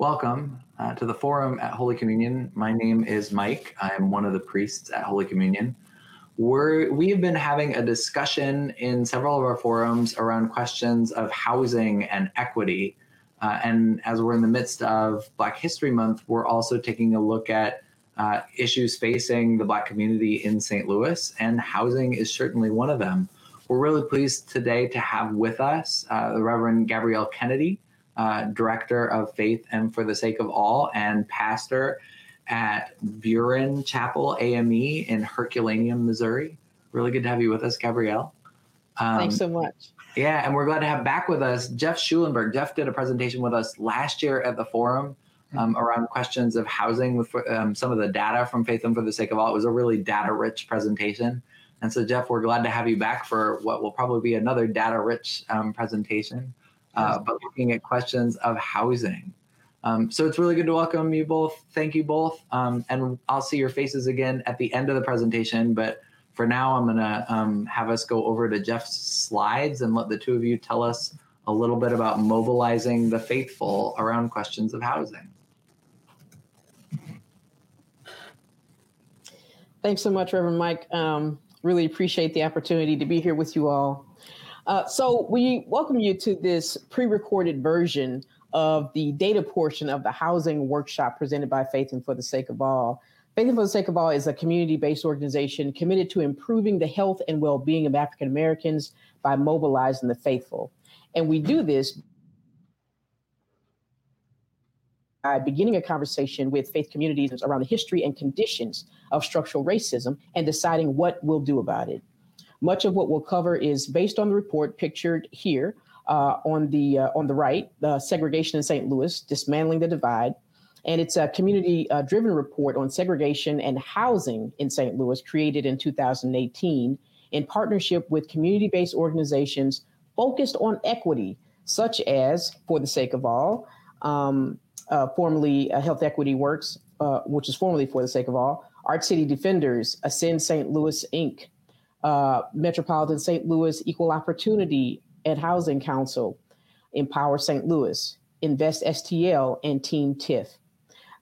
Welcome to the forum at Holy Communion. My name is Mike. I'm one of the priests at Holy Communion. We've been having a discussion in several of our forums around questions of housing and equity. And as we're in the midst of Black History Month, we're also taking a look at issues facing the Black community in St. Louis, and housing is certainly one of them. We're really pleased today to have with us the Reverend Gabrielle Kennedy, Director of Faith and For the Sake of All and pastor at Buren Chapel AME in Herculaneum, Missouri. Really good to have you with us, Gabrielle. Thanks so much. Yeah, and we're glad to have back with us Jeff Schulenberg. Jeff did a presentation with us last year at the forum around questions of housing with some of the data from Faith and For the Sake of All. It was a really data-rich presentation. And so, Jeff, we're glad to have you back for what will probably be another data-rich presentation, but looking at questions of housing. So it's really good to welcome you both. Thank you both. And I'll see your faces again at the end of the presentation. But for now, I'm going to have us go over to Jeff's slides and let the two of you tell us a little bit about mobilizing the faithful around questions of housing. Thanks so much, Reverend Mike. Really appreciate the opportunity to be here with you all. So we welcome you to this pre-recorded version of the data portion of the housing workshop presented by Faith and For the Sake of All. Faith and For the Sake of All is a community-based organization committed to improving the health and well-being of African Americans by mobilizing the faithful. And we do this by beginning a conversation with faith communities around the history and conditions of structural racism and deciding what we'll do about it. Much of what we'll cover is based on the report pictured here on the right, Segregation in St. Louis, Dismantling the Divide. And it's a community-driven report on segregation and housing in St. Louis created in 2018 in partnership with community-based organizations focused on equity, such as For the Sake of All, formerly Health Equity Works, which is formerly For the Sake of All, Art City Defenders, Ascend St. Louis Inc., Metropolitan St. Louis Equal Opportunity and Housing Council, Empower St. Louis, Invest STL, and Team TIF.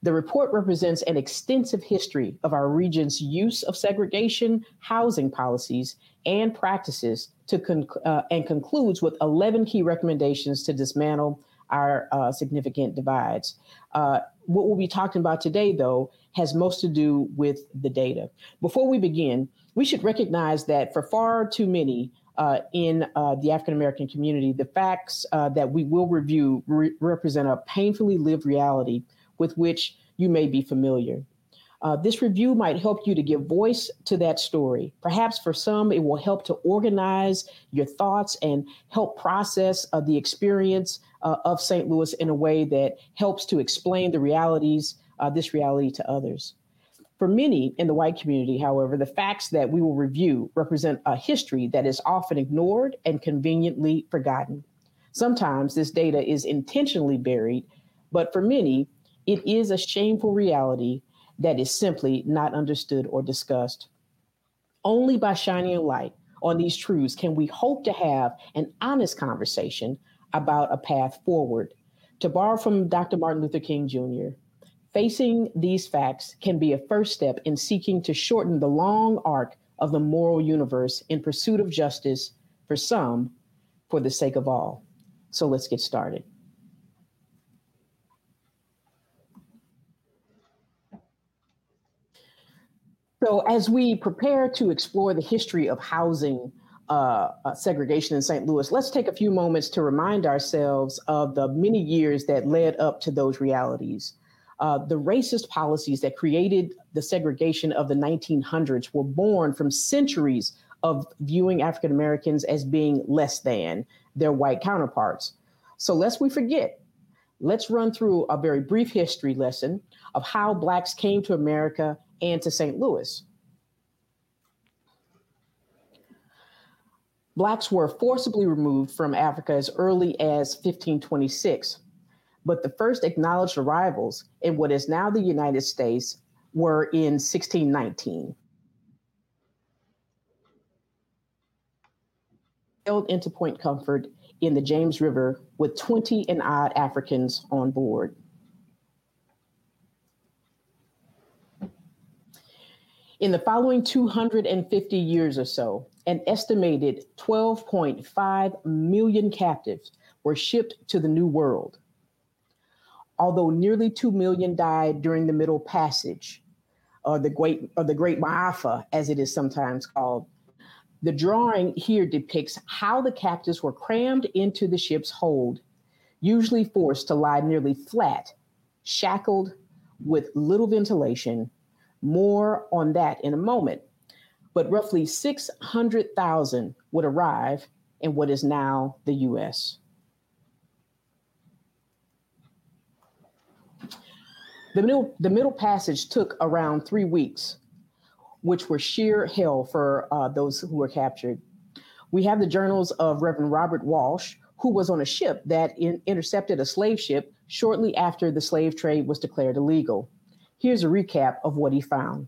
The report represents an extensive history of our region's use of segregation housing policies and practices to and concludes with 11 key recommendations to dismantle our significant divides. What we'll be talking about today, though, has most to do with the data. Before we begin, we should recognize that for far too many in the African-American community, the facts that we will review represent a painfully lived reality with which you may be familiar. This review might help you to give voice to that story. Perhaps for some, it will help to organize your thoughts and help process the experience of St. Louis in a way that helps to explain the realities, this reality to others. For many in the white community, however, the facts that we will review represent a history that is often ignored and conveniently forgotten. Sometimes this data is intentionally buried, but for many, it is a shameful reality that is simply not understood or discussed. Only by shining a light on these truths can we hope to have an honest conversation about a path forward. To borrow from Dr. Martin Luther King Jr., facing these facts can be a first step in seeking to shorten the long arc of the moral universe in pursuit of justice for some, for the sake of all. So let's get started. So as we prepare to explore the history of housing segregation in St. Louis, let's take a few moments to remind ourselves of the many years that led up to those realities. The racist policies that created the segregation of the 1900s were born from centuries of viewing African Americans as being less than their white counterparts. So lest we forget, let's run through a very brief history lesson of how Blacks came to America and to St. Louis. Blacks were forcibly removed from Africa as early as 1526. But the first acknowledged arrivals in what is now the United States were in 1619. Sailed into Point Comfort in the James River with 20 and odd Africans on board. In the following 250 years or so, an estimated 12.5 million captives were shipped to the New World. Although nearly 2 million died during the Middle Passage, or the Great Maafa, as it is sometimes called, the drawing here depicts how the captives were crammed into the ship's hold, usually forced to lie nearly flat, shackled, with little ventilation. More on that in a moment. But roughly 600,000 would arrive in what is now the U.S. The Middle Passage took around 3 weeks, which were sheer hell for those who were captured. We have the journals of Reverend Robert Walsh, who was on a ship that intercepted a slave ship shortly after the slave trade was declared illegal. Here's a recap of what he found.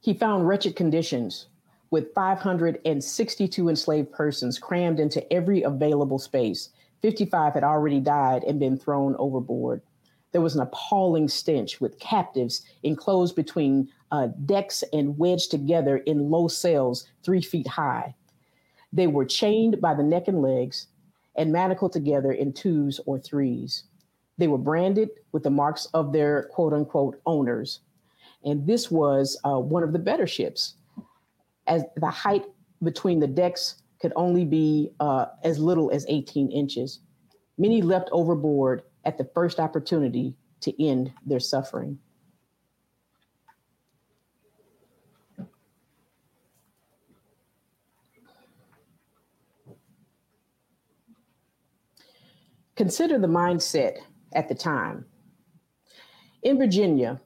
He found wretched conditions, with 562 enslaved persons crammed into every available space. 55 had already died and been thrown overboard. There was an appalling stench, with captives enclosed between decks and wedged together in low cells 3 feet high. They were chained by the neck and legs and manacled together in twos or threes. They were branded with the marks of their quote unquote owners. And this was one of the better ships, as the height between the decks could only be as little as 18 inches. Many leapt overboard at the first opportunity to end their suffering. Consider the mindset at the time. In Virginia,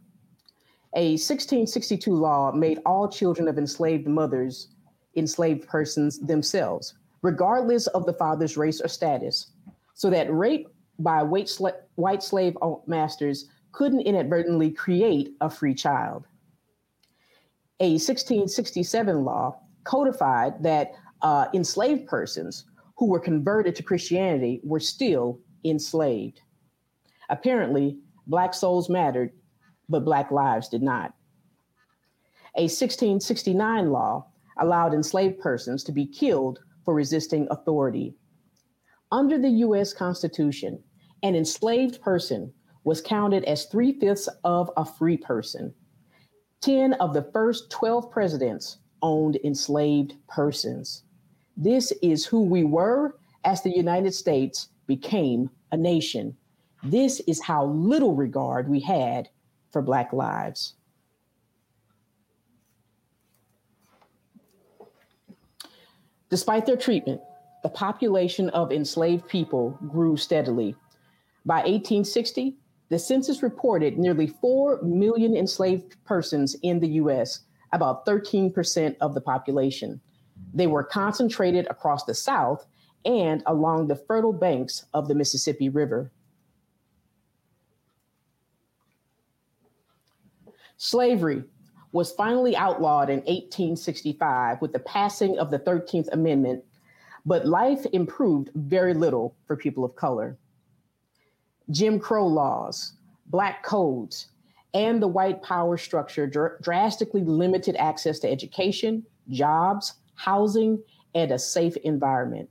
a 1662 law made all children of enslaved mothers enslaved persons themselves, regardless of the father's race or status, so that rape by white slave masters couldn't inadvertently create a free child. A 1667 law codified that enslaved persons who were converted to Christianity were still enslaved. Apparently, Black souls mattered, but Black lives did not. A 1669 law allowed enslaved persons to be killed for resisting authority. Under the U.S. Constitution, an enslaved person was counted as 3/5 of a free person. 10 of the first 12 presidents owned enslaved persons. This is who we were as the United States became a nation. This is how little regard we had for Black lives. Despite their treatment, the population of enslaved people grew steadily. By 1860, the census reported nearly 4 million enslaved persons in the US, about 13% of the population. They were concentrated across the South and along the fertile banks of the Mississippi River. Slavery was finally outlawed in 1865 with the passing of the 13th Amendment, but life improved very little for people of color. Jim Crow laws, Black codes, and the white power structure drastically limited access to education, jobs, housing, and a safe environment.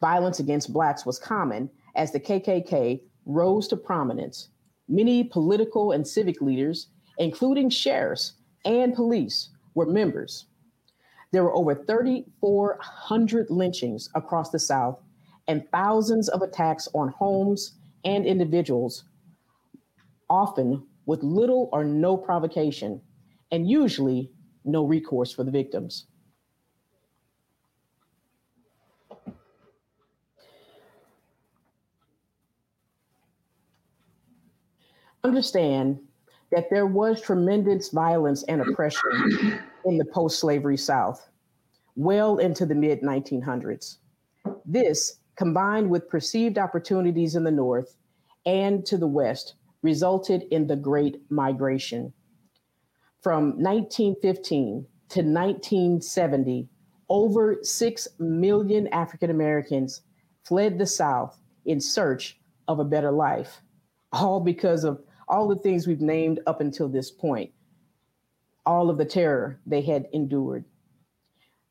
Violence against Blacks was common as the KKK rose to prominence. Many political and civic leaders, including sheriffs and police, were members. There were over 3,400 lynchings across the South and thousands of attacks on homes and individuals, often with little or no provocation, and usually no recourse for the victims. Understand that there was tremendous violence and oppression in the post-slavery South, well into the mid-1900s. This, combined with perceived opportunities in the North and to the West, resulted in the Great Migration. From 1915 to 1970, over 6 million African Americans fled the South in search of a better life, all because of all the things we've named up until this point, all of the terror they had endured.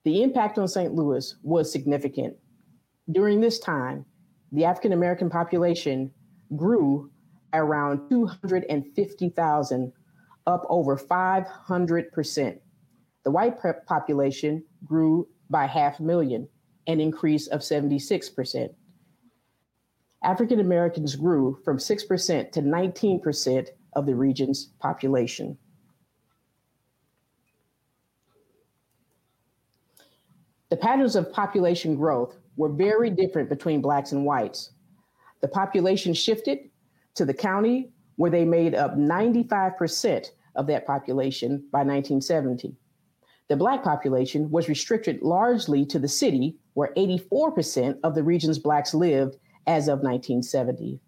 The impact on St. Louis was significant. During this time, the African-American population grew around 250,000, up over 500%. The white population grew by 500,000, an increase of 76%. African Americans grew from 6% to 19% of the region's population. The patterns of population growth were very different between Blacks and whites. The population shifted to the county, where they made up 95% of that population by 1970. The Black population was restricted largely to the city, where 84% of the region's Blacks lived as of 1970.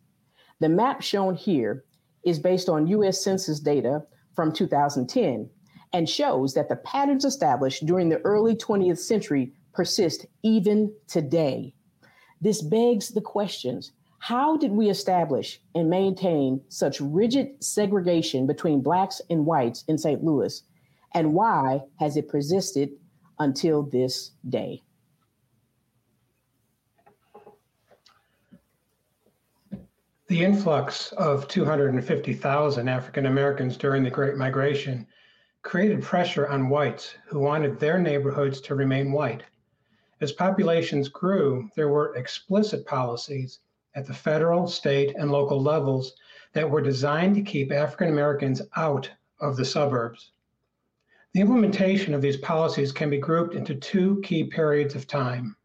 The map shown here is based on US Census data from 2010 and shows that the patterns established during the early 20th century persist even today. This begs the questions: how did we establish and maintain such rigid segregation between Blacks and whites in St. Louis? And why has it persisted until this day? The influx of 250,000 African Americans during the Great Migration created pressure on whites who wanted their neighborhoods to remain white. As populations grew, there were explicit policies at the federal, state, and local levels that were designed to keep African Americans out of the suburbs. The implementation of these policies can be grouped into two key periods of time.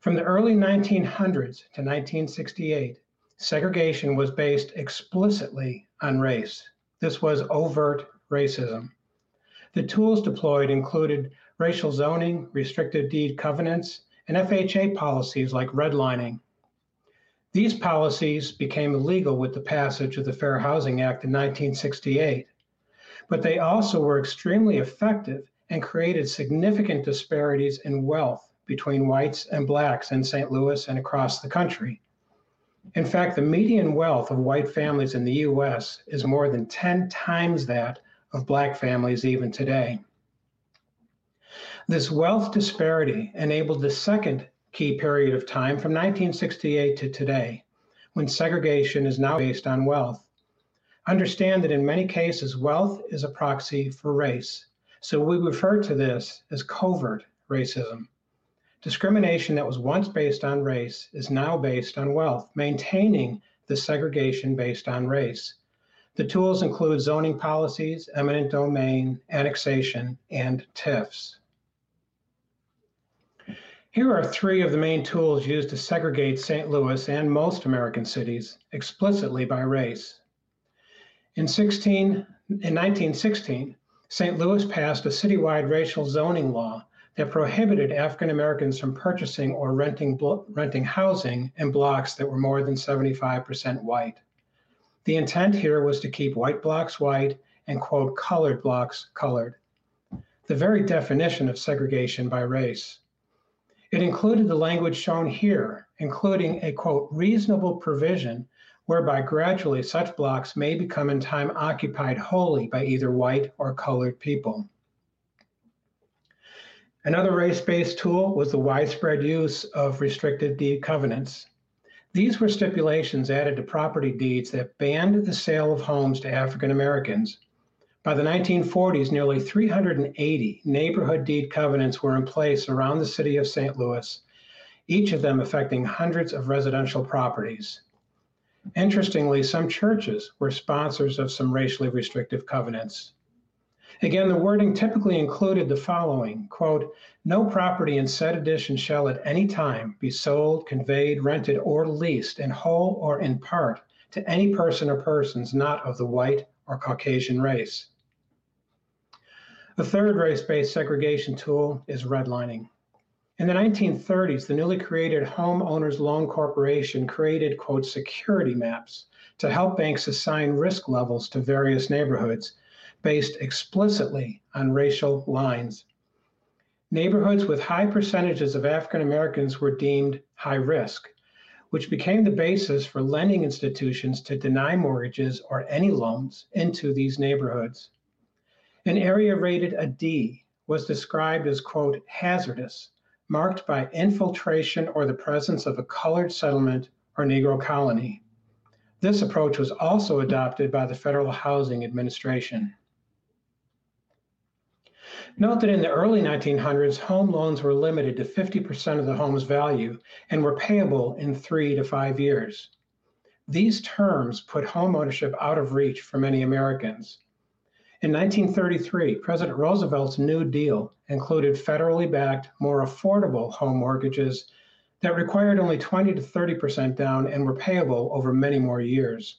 From the early 1900s to 1968, segregation was based explicitly on race. This was overt racism. The tools deployed included racial zoning, restrictive deed covenants, and FHA policies like redlining. These policies became illegal with the passage of the Fair Housing Act in 1968. But they also were extremely effective and created significant disparities in wealth between whites and Blacks in St. Louis and across the country. In fact, the median wealth of white families in the U.S. is more than 10 times that of Black families even today. This wealth disparity enabled the second key period of time from 1968 to today, when segregation is now based on wealth. Understand that in many cases, wealth is a proxy for race. So we refer to this as covert racism. Discrimination that was once based on race is now based on wealth, maintaining the segregation based on race. The tools include zoning policies, eminent domain, annexation, and TIFs. Here are three of the main tools used to segregate St. Louis and most American cities explicitly by race. In 1916, St. Louis passed a citywide racial zoning law that prohibited African Americans from purchasing or renting housing in blocks that were more than 75% white. The intent here was to keep white blocks white and, quote, colored blocks colored. The very definition of segregation by race. It included the language shown here, including a, quote, reasonable provision whereby gradually such blocks may become in time occupied wholly by either white or colored people. Another race-based tool was the widespread use of restrictive deed covenants. These were stipulations added to property deeds that banned the sale of homes to African Americans. By the 1940s, nearly 380 neighborhood deed covenants were in place around the city of St. Louis, each of them affecting hundreds of residential properties. Interestingly, some churches were sponsors of some racially restrictive covenants. Again, the wording typically included the following, quote, no property in said edition shall at any time be sold, conveyed, rented, or leased in whole or in part to any person or persons not of the white or Caucasian race. A third race-based segregation tool is redlining. In the 1930s, the newly created Home Owners Loan Corporation created, quote, security maps to help banks assign risk levels to various neighborhoods based explicitly on racial lines. neighborhoods with high percentages of African Americans were deemed high risk, which became the basis for lending institutions to deny mortgages or any loans into these neighborhoods. An area rated a D was described as, quote, hazardous, marked by infiltration or the presence of a colored settlement or Negro colony. This approach was also adopted by the Federal Housing Administration. Note that in the early 1900s, home loans were limited to 50% of the home's value and were payable in 3 to 5 years. These terms put home ownership out of reach for many Americans. In 1933, President Roosevelt's New Deal included federally backed, more affordable home mortgages that required only 20 to 30% down and were payable over many more years.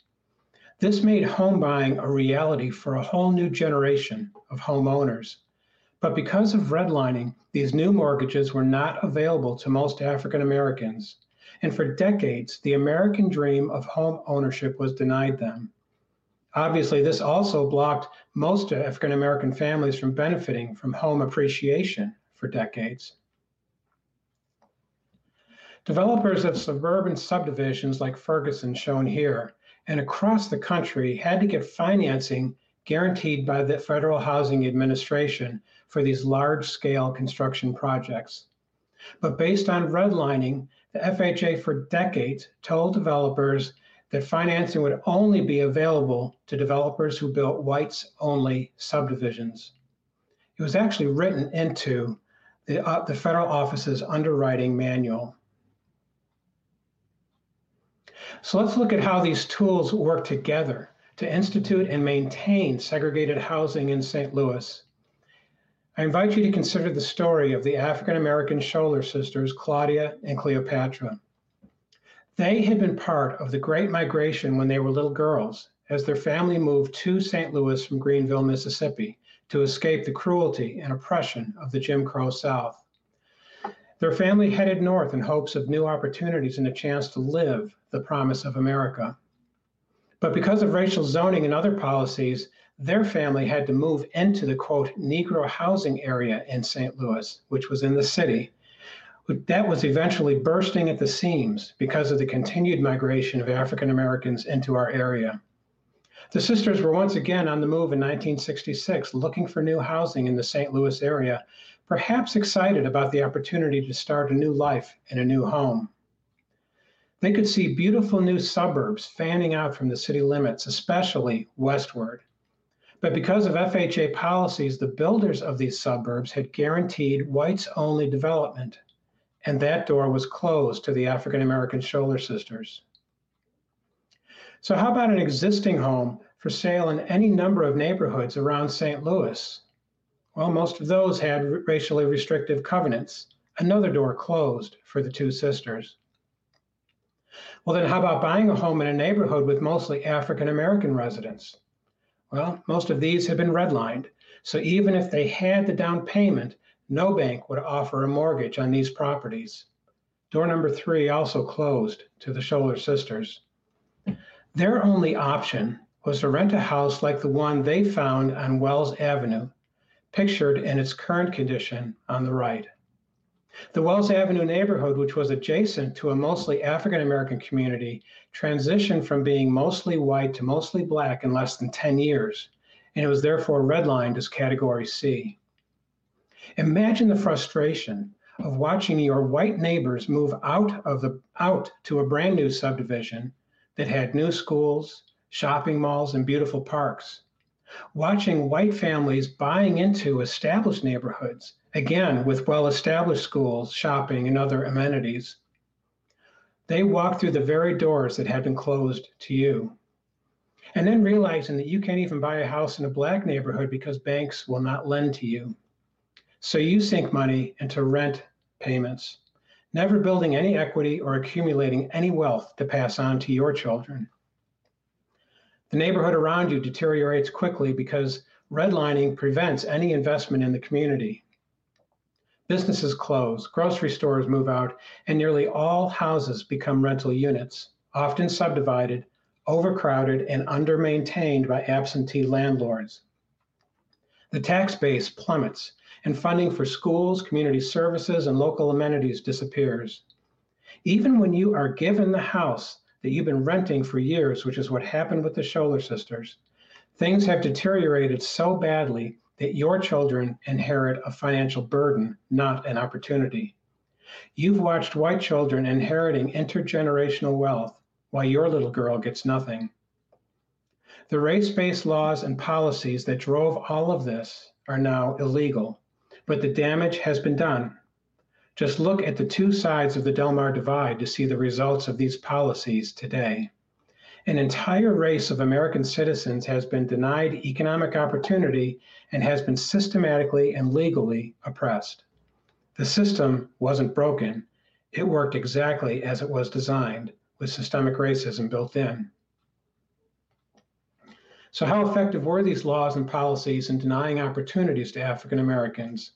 This made home buying a reality for a whole new generation of homeowners. But because of redlining, these new mortgages were not available to most African Americans. And for decades, the American dream of home ownership was denied them. Obviously, this also blocked most African American families from benefiting from home appreciation for decades. Developers of suburban subdivisions like Ferguson, shown here, and across the country had to get financing guaranteed by the Federal Housing Administration for these large-scale construction projects. But based on redlining, the FHA for decades told developers that financing would only be available to developers who built whites-only subdivisions. It was actually written into the Federal Office's underwriting manual. So let's look at how these tools work together to institute and maintain segregated housing in St. Louis. I invite you to consider the story of the African-American Scholar sisters, Claudia and Cleopatra. They had been part of the Great Migration when they were little girls, as their family moved to St. Louis from Greenville, Mississippi, to escape the cruelty and oppression of the Jim Crow South. Their family headed north in hopes of new opportunities and a chance to live the promise of America. But because of racial zoning and other policies, their family had to move into the, quote, Negro housing area in St. Louis, which was in the city. That was eventually bursting at the seams because of the continued migration of African Americans into our area. The sisters were once again on the move in 1966, looking for new housing in the St. Louis area, perhaps excited about the opportunity to start a new life in a new home. They could see beautiful new suburbs fanning out from the city limits, especially westward. But because of FHA policies, the builders of these suburbs had guaranteed whites-only development, and that door was closed to the African-American Scholar sisters. So how about an existing home for sale in any number of neighborhoods around St. Louis? Well, most of those had racially restrictive covenants. Another door closed for the two sisters. Well, then how about buying a home in a neighborhood with mostly African-American residents? Well, most of these had been redlined, so even if they had the down payment, no bank would offer a mortgage on these properties. Door number 3 also closed to the Scholar sisters. Their only option was to rent a house like the one they found on Wells Avenue, pictured in its current condition on the right. The Wells Avenue neighborhood, which was adjacent to a mostly African-American community, transitioned from being mostly white to mostly black in less than 10 years, and it was therefore redlined as Category C. Imagine the frustration of watching your white neighbors move out to a brand new subdivision that had new schools, shopping malls, and beautiful parks. Watching white families buying into established neighborhoods, again, with well-established schools, shopping, and other amenities. They walked through the very doors that had been closed to you. And then realizing that you can't even buy a house in a black neighborhood because banks will not lend to you. So you sink money into rent payments, never building any equity or accumulating any wealth to pass on to your children. The neighborhood around you deteriorates quickly because redlining prevents any investment in the community. Businesses close, grocery stores move out, and nearly all houses become rental units, often subdivided, overcrowded, and undermaintained by absentee landlords. The tax base plummets, and funding for schools, community services, and local amenities disappears. Even when you are given the house that you've been renting for years, which is what happened with the Scholar sisters, things have deteriorated so badly that your children inherit a financial burden, not an opportunity. You've watched white children inheriting intergenerational wealth while your little girl gets nothing. The race-based laws and policies that drove all of this are now illegal, but the damage has been done. Just look at the two sides of the Delmar Divide to see the results of these policies today. An entire race of American citizens has been denied economic opportunity and has been systematically and legally oppressed. The system wasn't broken. It worked exactly as it was designed, with systemic racism built in. So how effective were these laws and policies in denying opportunities to African Americans?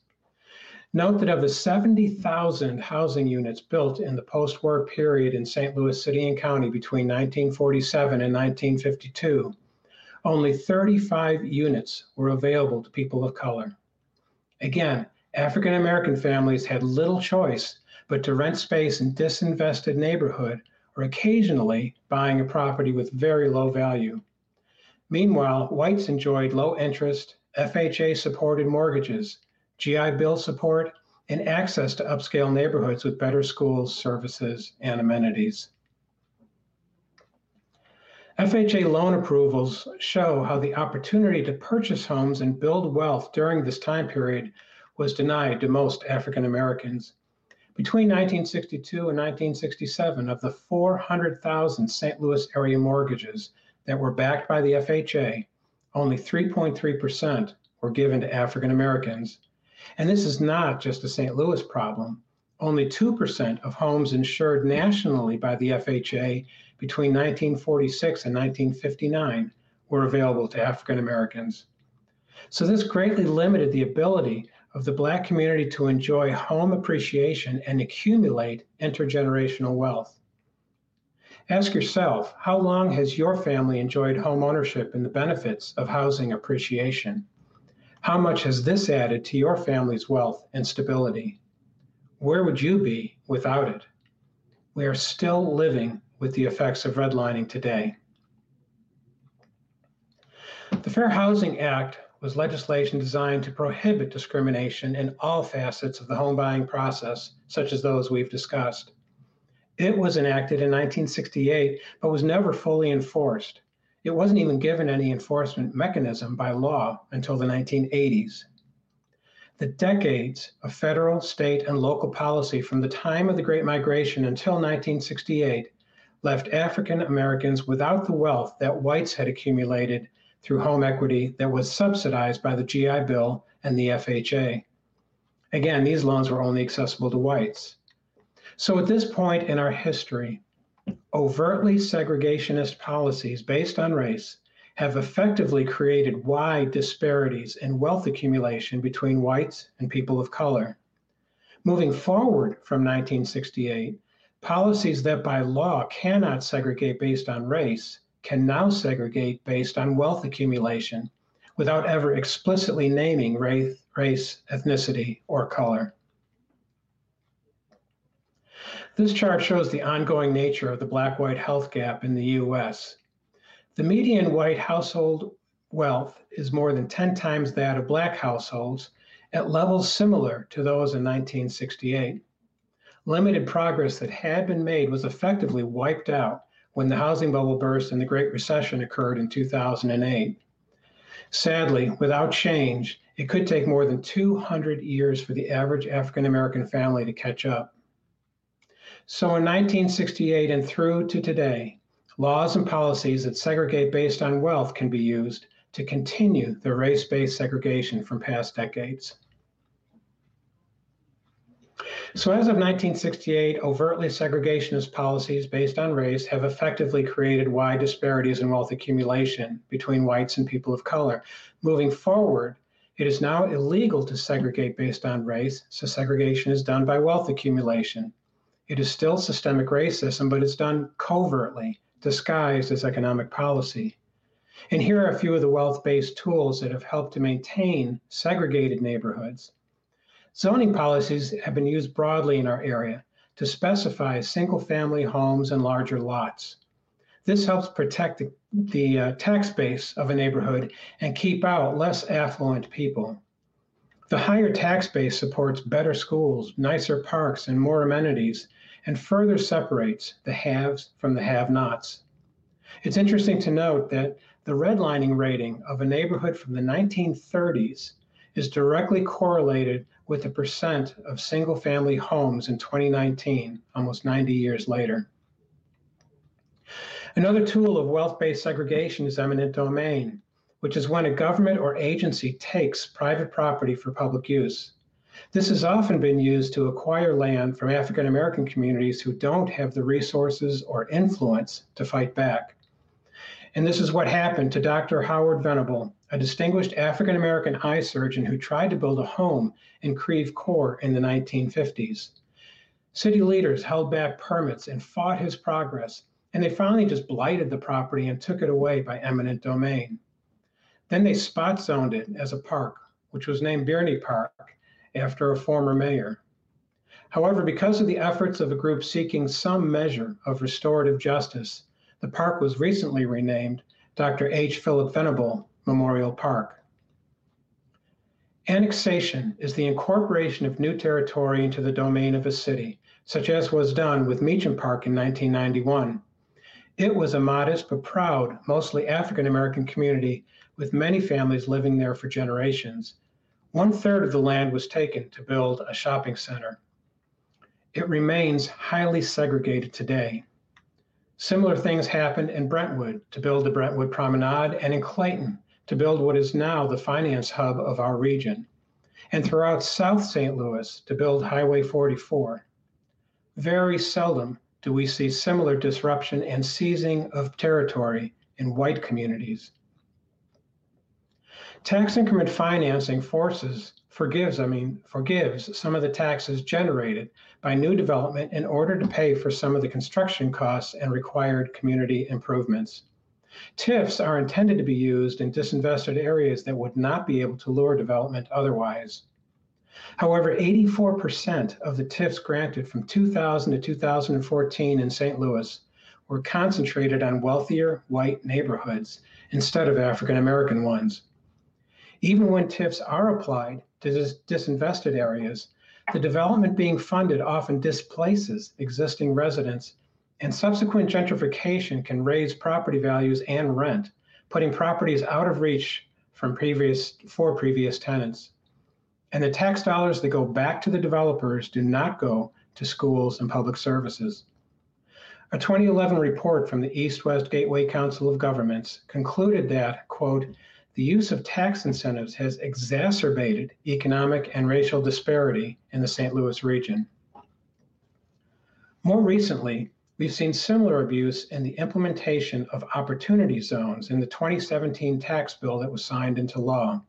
Note that of the 70,000 housing units built in the post-war period in St. Louis City and County between 1947 and 1952, only 35 units were available to people of color. Again, African American families had little choice but to rent space in disinvested neighborhood or occasionally buying a property with very low value. Meanwhile, whites enjoyed low interest, FHA-supported mortgages, GI Bill support, and access to upscale neighborhoods with better schools, services, and amenities. FHA loan approvals show how the opportunity to purchase homes and build wealth during this time period was denied to most African Americans. Between 1962 and 1967, of the 400,000 St. Louis area mortgages that were backed by the FHA, only 3.3% were given to African Americans. And this is not just a St. Louis problem. Only 2% of homes insured nationally by the FHA between 1946 and 1959 were available to African Americans. So this greatly limited the ability of the Black community to enjoy home appreciation and accumulate intergenerational wealth. Ask yourself, how long has your family enjoyed home ownership and the benefits of housing appreciation? How much has this added to your family's wealth and stability? Where would you be without it? We are still living with the effects of redlining today. The Fair Housing Act was legislation designed to prohibit discrimination in all facets of the home buying process, such as those we've discussed. It was enacted in 1968, but was never fully enforced. It wasn't even given any enforcement mechanism by law until the 1980s. The decades of federal, state, and local policy from the time of the Great Migration until 1968 left African Americans without the wealth that whites had accumulated through home equity that was subsidized by the GI Bill and the FHA. Again, these loans were only accessible to whites. So at this point in our history, overtly segregationist policies based on race have effectively created wide disparities in wealth accumulation between whites and people of color. Moving forward from 1968, policies that by law cannot segregate based on race can now segregate based on wealth accumulation without ever explicitly naming race, ethnicity, or color. This chart shows the ongoing nature of the Black-white health gap in the U.S. The median white household wealth is more than 10 times that of Black households at levels similar to those in 1968. Limited progress that had been made was effectively wiped out when the housing bubble burst and the Great Recession occurred in 2008. Sadly, without change, it could take more than 200 years for the average African-American family to catch up. So in 1968 and through to today, laws and policies that segregate based on wealth can be used to continue the race-based segregation from past decades. So as of 1968, overtly segregationist policies based on race have effectively created wide disparities in wealth accumulation between whites and people of color. Moving forward, it is now illegal to segregate based on race, so segregation is done by wealth accumulation. It is still systemic racism, but it's done covertly, disguised as economic policy. And here are a few of the wealth-based tools that have helped to maintain segregated neighborhoods. Zoning policies have been used broadly in our area to specify single-family homes and larger lots. This helps protect the tax base of a neighborhood and keep out less affluent people. The higher tax base supports better schools, nicer parks, and more amenities, and further separates the haves from the have-nots. It's interesting to note that the redlining rating of a neighborhood from the 1930s is directly correlated with the percent of single-family homes in 2019, almost 90 years later. Another tool of wealth-based segregation is eminent domain, which is when a government or agency takes private property for public use. This has often been used to acquire land from African American communities who don't have the resources or influence to fight back. And this is what happened to Dr. Howard Venable, a distinguished African American eye surgeon who tried to build a home in Creve Coeur in the 1950s. City leaders held back permits and fought his progress, and they finally just blighted the property and took it away by eminent domain. Then they spot zoned it as a park, which was named Birney Park after a former mayor. However, because of the efforts of a group seeking some measure of restorative justice, the park was recently renamed Dr. H. Philip Venable Memorial Park. Annexation is the incorporation of new territory into the domain of a city, such as was done with Meacham Park in 1991. It was a modest but proud, mostly African American community with many families living there for generations. 1/3 of the land was taken to build a shopping center. It remains highly segregated today. Similar things happened in Brentwood to build the Brentwood Promenade, and in Clayton to build what is now the finance hub of our region, and throughout South St. Louis to build Highway 44. Very seldom do we see similar disruption and seizing of territory in white communities. Tax increment financing forgives some of the taxes generated by new development in order to pay for some of the construction costs and required community improvements. TIFs are intended to be used in disinvested areas that would not be able to lure development otherwise. However, 84% of the TIFs granted from 2000 to 2014 in St. Louis were concentrated on wealthier white neighborhoods instead of African American ones. Even when TIFs are applied to disinvested areas, the development being funded often displaces existing residents, and subsequent gentrification can raise property values and rent, putting properties out of reach for previous tenants. And the tax dollars that go back to the developers do not go to schools and public services. A 2011 report from the East-West Gateway Council of Governments concluded that, quote, "The use of tax incentives has exacerbated economic and racial disparity in the St. Louis region." More recently, we've seen similar abuse in the implementation of opportunity zones in the 2017 tax bill that was signed into law.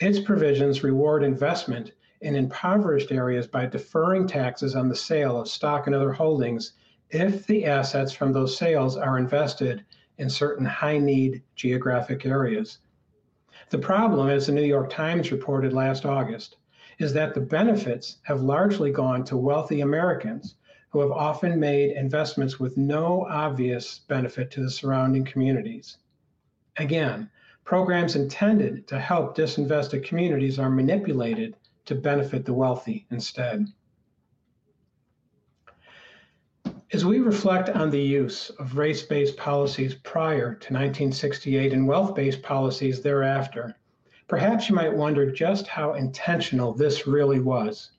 Its provisions reward investment in impoverished areas by deferring taxes on the sale of stock and other holdings if the assets from those sales are invested in certain high-need geographic areas. The problem, as the New York Times reported last August, is that the benefits have largely gone to wealthy Americans who have often made investments with no obvious benefit to the surrounding communities. Again, programs intended to help disinvested communities are manipulated to benefit the wealthy instead. As we reflect on the use of race-based policies prior to 1968 and wealth-based policies thereafter, perhaps you might wonder just how intentional this really was.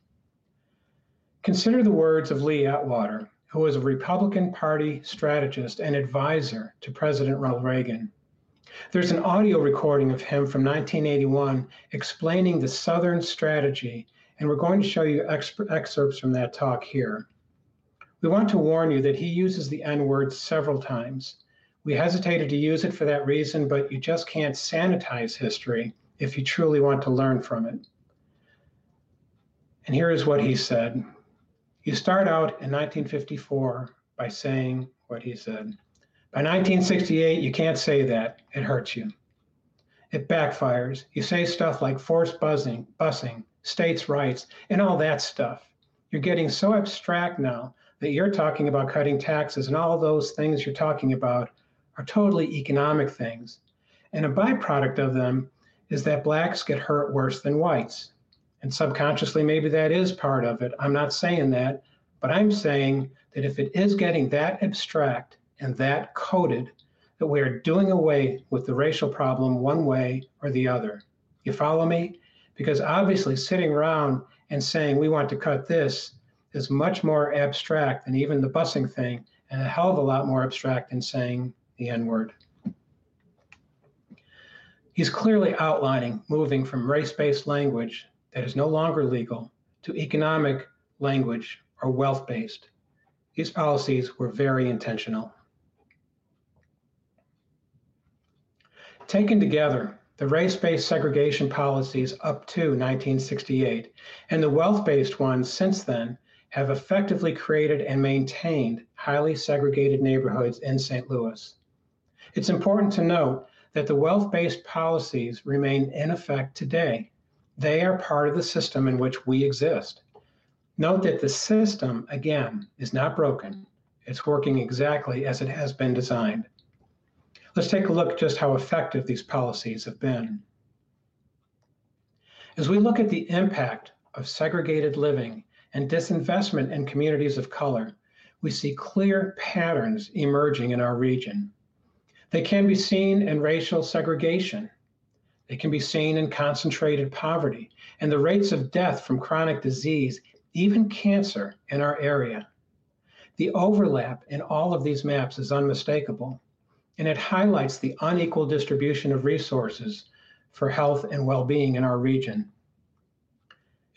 Consider the words of Lee Atwater, who was a Republican Party strategist and advisor to President Ronald Reagan. There's an audio recording of him from 1981 explaining the Southern strategy, and we're going to show you excerpts from that talk here. We want to warn you that he uses the N-word several times. We hesitated to use it for that reason, but you just can't sanitize history if you truly want to learn from it. And here is what he said. You start out in 1954 by saying what he said. By 1968, you can't say that. It hurts you. It backfires. You say stuff like forced busing, states' rights, and all that stuff. You're getting so abstract now that you're talking about cutting taxes, and all of those things you're talking about are totally economic things. And a byproduct of them is that blacks get hurt worse than whites. And subconsciously, maybe that is part of it. I'm not saying that, but I'm saying that if it is getting that abstract and that coded, that we are doing away with the racial problem one way or the other. You follow me? Because obviously sitting around and saying we want to cut this is much more abstract than even the busing thing, and a hell of a lot more abstract than saying the N-word. He's clearly outlining moving from race-based language that is no longer legal to economic language or wealth-based. These policies were very intentional. Taken together, the race-based segregation policies up to 1968 and the wealth-based ones since then have effectively created and maintained highly segregated neighborhoods in St. Louis. It's important to note that the wealth-based policies remain in effect today. They are part of the system in which we exist. Note that the system, again, is not broken. It's working exactly as it has been designed. Let's take a look at just how effective these policies have been. As we look at the impact of segregated living and disinvestment in communities of color, we see clear patterns emerging in our region. They can be seen in racial segregation. They can be seen in concentrated poverty and the rates of death from chronic disease, even cancer in our area. The overlap in all of these maps is unmistakable, and it highlights the unequal distribution of resources for health and well-being in our region.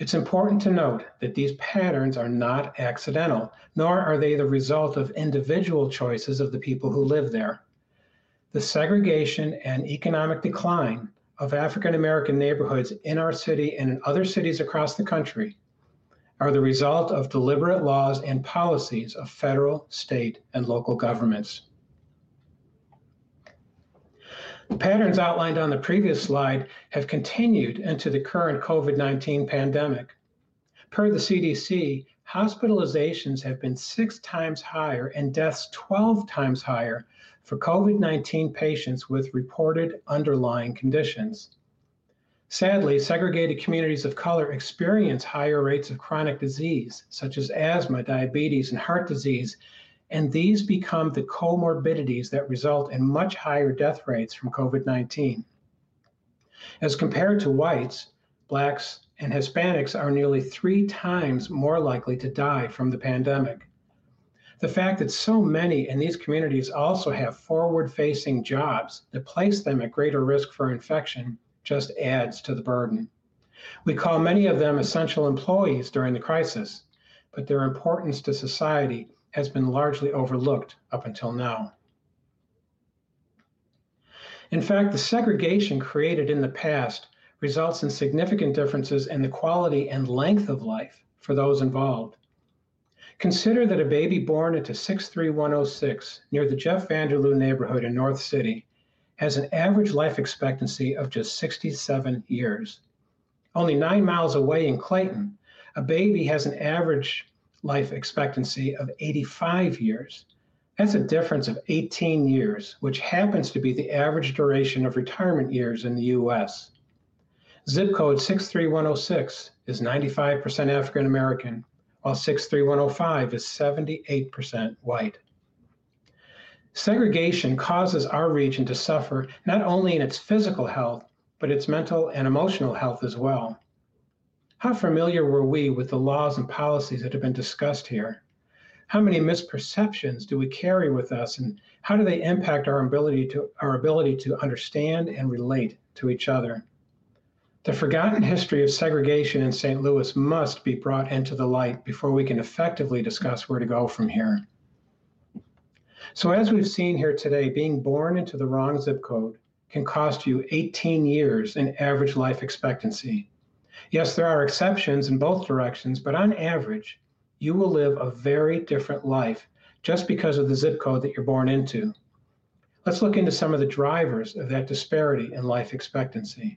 It's important to note that these patterns are not accidental, nor are they the result of individual choices of the people who live there. The segregation and economic decline of African American neighborhoods in our city and in other cities across the country are the result of deliberate laws and policies of federal, state, and local governments. The patterns outlined on the previous slide have continued into the current COVID-19 pandemic. Per the CDC, hospitalizations have been 6 times higher and deaths 12 times higher for COVID-19 patients with reported underlying conditions. Sadly, segregated communities of color experience higher rates of chronic disease, such as asthma, diabetes, and heart disease, and these become the comorbidities that result in much higher death rates from COVID-19. As compared to whites, blacks and Hispanics are nearly 3 times more likely to die from the pandemic. The fact that so many in these communities also have forward-facing jobs that place them at greater risk for infection just adds to the burden. We call many of them essential employees during the crisis, but their importance to society has been largely overlooked up until now. In fact, the segregation created in the past results in significant differences in the quality and length of life for those involved. Consider that a baby born into 63106 near the Jeff Vanderloo neighborhood in North City has an average life expectancy of just 67 years. Only 9 miles away in Clayton, a baby has an average life expectancy of 85 years. That's a difference of 18 years, which happens to be the average duration of retirement years in the U.S. Zip code 63106 is 95% African American, while 63105 is 78% white. Segregation causes our region to suffer not only in its physical health, but its mental and emotional health as well. How familiar were we with the laws and policies that have been discussed here? How many misperceptions do we carry with us, and how do they impact our ability to understand and relate to each other? The forgotten history of segregation in St. Louis must be brought into the light before we can effectively discuss where to go from here. So as we've seen here today, being born into the wrong zip code can cost you 18 years in average life expectancy. Yes, there are exceptions in both directions, but on average, you will live a very different life just because of the zip code that you're born into. Let's look into some of the drivers of that disparity in life expectancy.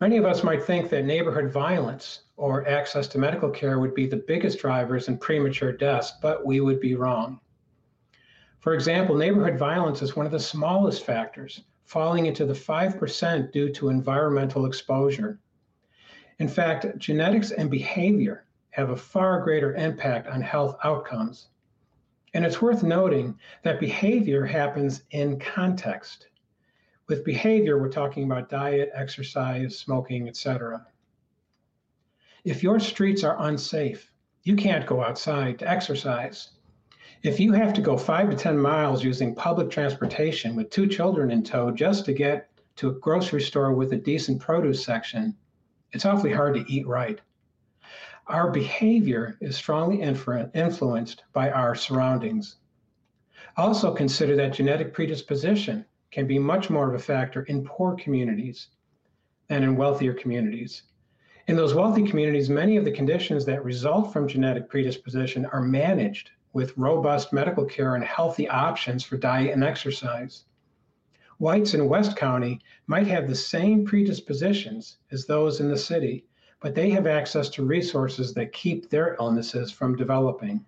Many of us might think that neighborhood violence or access to medical care would be the biggest drivers in premature deaths, but we would be wrong. For example, neighborhood violence is one of the smallest factors, falling into the 5% due to environmental exposure. In fact, genetics and behavior have a far greater impact on health outcomes. And it's worth noting that behavior happens in context. With behavior, we're talking about diet, exercise, smoking, etc. If your streets are unsafe, you can't go outside to exercise. If you have to go 5 to 10 miles using public transportation with 2 children in tow just to get to a grocery store with a decent produce section, it's awfully hard to eat right. Our behavior is strongly influenced by our surroundings. Also consider that genetic predisposition can be much more of a factor in poor communities than in wealthier communities. In those wealthy communities, many of the conditions that result from genetic predisposition are managed with robust medical care and healthy options for diet and exercise. Whites in West County might have the same predispositions as those in the city, but they have access to resources that keep their illnesses from developing.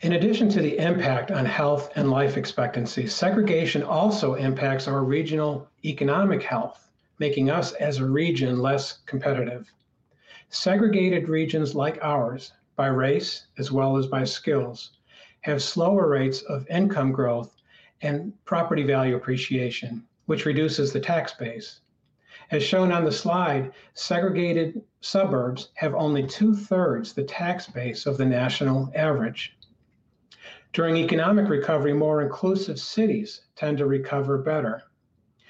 In addition to the impact on health and life expectancy, segregation also impacts our regional economic health, making us as a region less competitive. Segregated regions like ours, by race as well as by skills, have slower rates of income growth and property value appreciation, which reduces the tax base. As shown on the slide, segregated suburbs have only 2/3 the tax base of the national average. During economic recovery, more inclusive cities tend to recover better.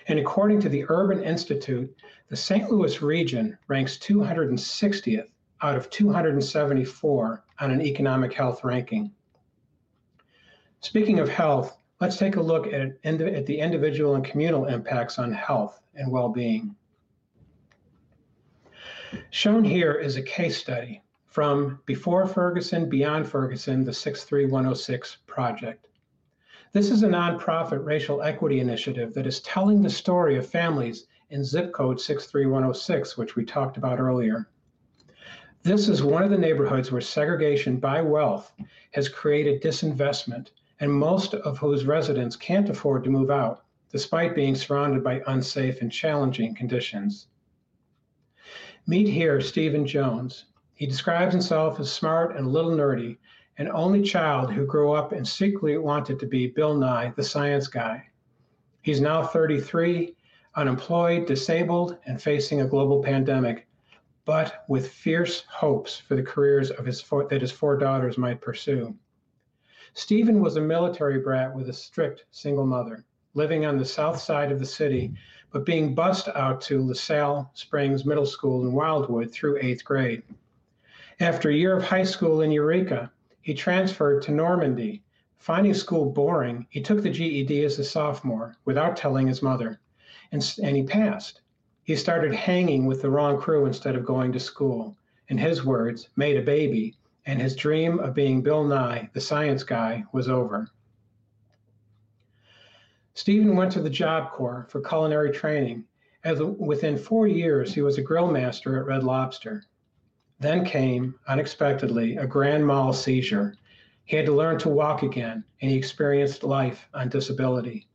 And according to the Urban Institute, the St. Louis region ranks 260th out of 274 on an economic health ranking. Speaking of health, let's take a look at the individual and communal impacts on health and well-being. Shown here is a case study from Before Ferguson, Beyond Ferguson, the 63106 project. This is a nonprofit racial equity initiative that is telling the story of families in zip code 63106, which we talked about earlier. This is one of the neighborhoods where segregation by wealth has created disinvestment, and most of whose residents can't afford to move out, despite being surrounded by unsafe and challenging conditions. Meet here Stephen Jones. He describes himself as smart and a little nerdy, an only child who grew up and secretly wanted to be Bill Nye, the science guy. He's now 33, unemployed, disabled, and facing a global pandemic, but with fierce hopes for the careers of his four daughters might pursue. Stephen was a military brat with a strict single mother, living on the south side of the city, but being bussed out to LaSalle Springs Middle School in Wildwood through 8th grade. After a year of high school in Eureka, he transferred to Normandy. Finding school boring, he took the GED as a sophomore without telling his mother, and he passed. He started hanging with the wrong crew instead of going to school. In his words, made a baby, and his dream of being Bill Nye, the science guy, was over. Stephen went to the Job Corps for culinary training. Within 4 years, he was a grill master at Red Lobster. Then came, unexpectedly, a grand mal seizure. He had to learn to walk again, and he experienced life on disability.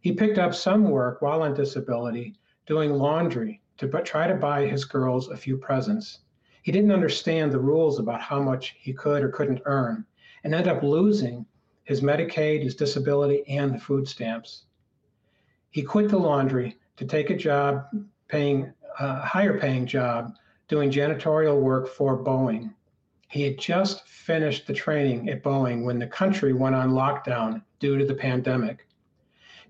He picked up some work while on disability, doing laundry to try to buy his girls a few presents. He didn't understand the rules about how much he could or couldn't earn, and ended up losing his Medicaid, his disability, and the food stamps. He quit the laundry to take a job, a higher paying job, doing janitorial work for Boeing. He had just finished the training at Boeing when the country went on lockdown due to the pandemic.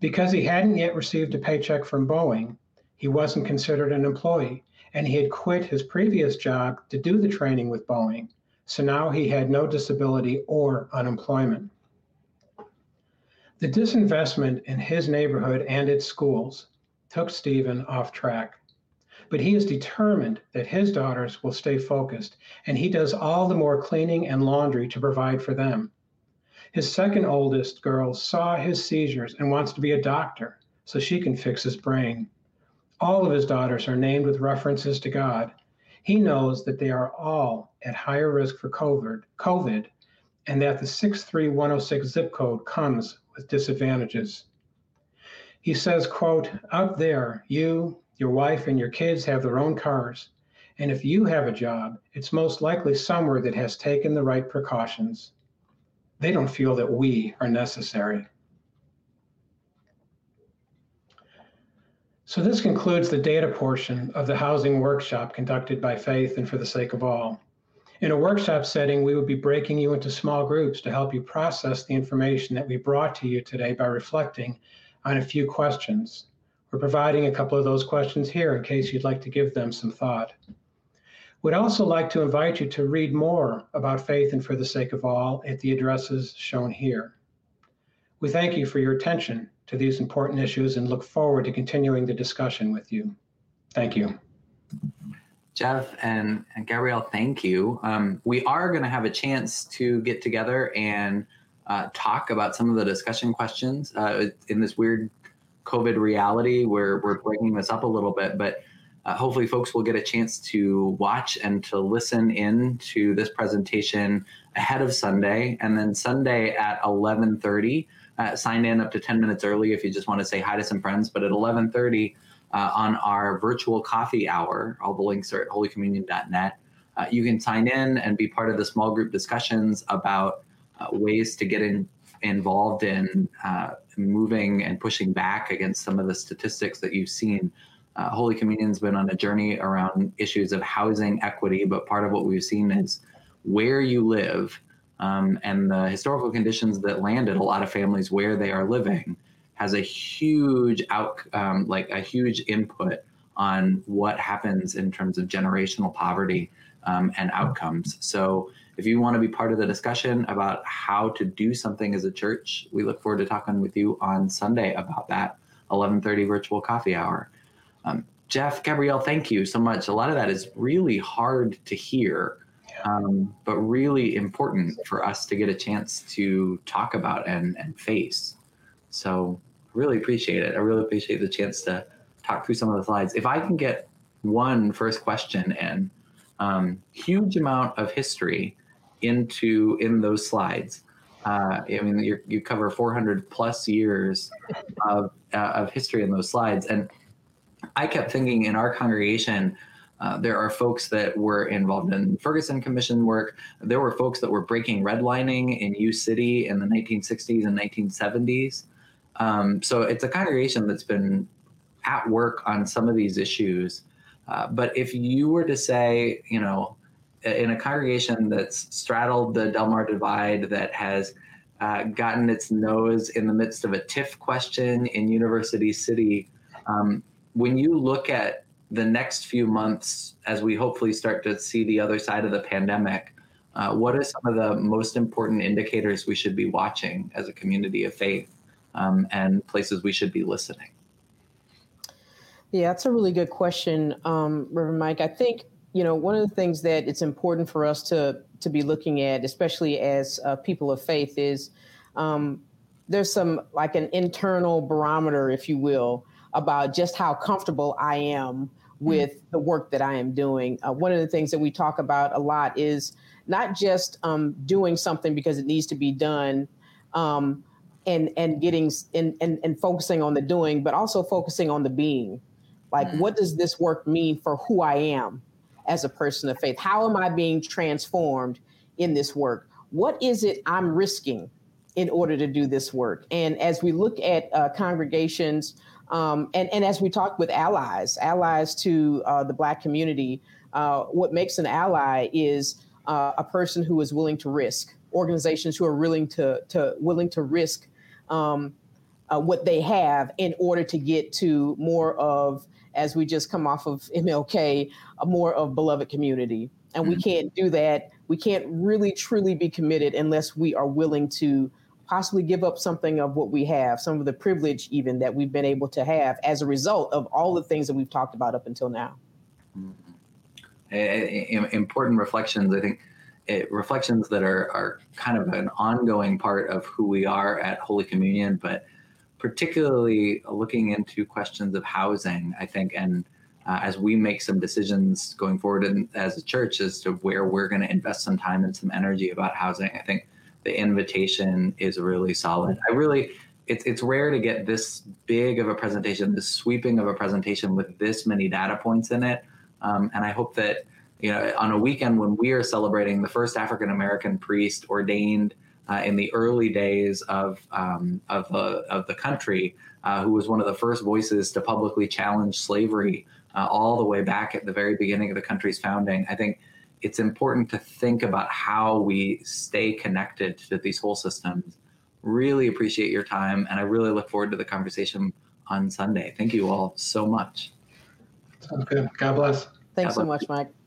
Because he hadn't yet received a paycheck from Boeing, he wasn't considered an employee, and he had quit his previous job to do the training with Boeing. So now he had no disability or unemployment. The disinvestment in his neighborhood and its schools took Stephen off track. but he is determined that his daughters will stay focused, and he does all the more cleaning and laundry to provide for them. His second oldest girl saw his seizures and wants to be a doctor so she can fix his brain. All of his daughters are named with references to God. He knows that they are all at higher risk for COVID, and that the 63106 zip code comes with disadvantages. He says, quote, "Up there, you, your wife, and your kids have their own cars, and if you have a job, it's most likely somewhere that has taken the right precautions. They don't feel that we are necessary." So this concludes the data portion of the housing workshop conducted by Faith and For the Sake of All. In a workshop setting, we would be breaking you into small groups to help you process the information that we brought to you today by reflecting on a few questions. We're providing a couple of those questions here in case you'd like to give them some thought. We'd also like to invite you to read more about Faith and For the Sake of All at the addresses shown here. We thank you for your attention to these important issues and look forward to continuing the discussion with you. Thank you. Jeff and Gabrielle, thank you. We are going to have a chance to get together and talk about some of the discussion questions in this weird COVID reality. We're breaking this up a little bit, but hopefully folks will get a chance to watch and to listen in to this presentation ahead of Sunday. And then Sunday at 11:30, sign in up to 10 minutes early if you just want to say hi to some friends. But at 11:30 on our virtual coffee hour, all the links are at holycommunion.net. You can sign in and be part of the small group discussions about ways to get involved in moving and pushing back against some of the statistics that you've seen. Holy Communion's been on a journey around issues of housing equity, but part of what we've seen is where you live and the historical conditions that landed a lot of families where they are living has a huge huge input on what happens in terms of generational poverty and outcomes. So if you want to be part of the discussion about how to do something as a church, we look forward to talking with you on Sunday about that 11:30 virtual coffee hour. Jeff, Gabrielle, thank you so much. A lot of that is really hard to hear, but really important for us to get a chance to talk about and face. So really appreciate it. I really appreciate the chance to talk through some of the slides. If I can get one first question in, huge amount of history in those slides. I mean, you cover 400 plus years of history in those slides. And I kept thinking in our congregation, there are folks that were involved in Ferguson Commission work. There were folks that were breaking redlining in U City in the 1960s and 1970s. So it's a congregation that's been at work on some of these issues. But if you were to say, you know, in a congregation that's straddled the Delmar Divide, that has gotten its nose in the midst of a TIF question in University City, when you look at the next few months as we hopefully start to see the other side of the pandemic, what are some of the most important indicators we should be watching as a community of faith and places we should be listening? Yeah, that's a really good question, Reverend Mike. I think, you know, one of the things that it's important for us to be looking at, especially as people of faith, is there's some like an internal barometer, if you will, about just how comfortable I am with the work that I am doing. One of the things that we talk about a lot is not just doing something because it needs to be done, and getting and focusing on the doing, but also focusing on the being. Like, what does this work mean for who I am as a person of faith? How am I being transformed in this work? What is it I'm risking in order to do this work? And as we look at congregations, and as we talk with allies to the Black community, what makes an ally is a person who is willing to risk, organizations who are willing to risk what they have in order to get to more of, as we just come off of MLK, a more of beloved community. And we can't do that. We can't really truly be committed unless we are willing to possibly give up something of what we have, some of the privilege even that we've been able to have as a result of all the things that we've talked about up until now. Important reflections, I think, reflections that are kind of an ongoing part of who we are at Holy Communion, but particularly looking into questions of housing, I think, and as we make some decisions going forward in, as a church as to where we're going to invest some time and some energy about housing, I think the invitation is really solid. It's rare to get this big of a presentation, this sweeping of a presentation with this many data points in it. And I hope that, you know, on a weekend when we are celebrating the first African-American priest ordained in the early days of the country, who was one of the first voices to publicly challenge slavery all the way back at the very beginning of the country's founding, I think it's important to think about how we stay connected to these whole systems. Really appreciate your time, and I really look forward to the conversation on Sunday. Thank you all so much. Sounds good. God bless. Thanks so much, Mike.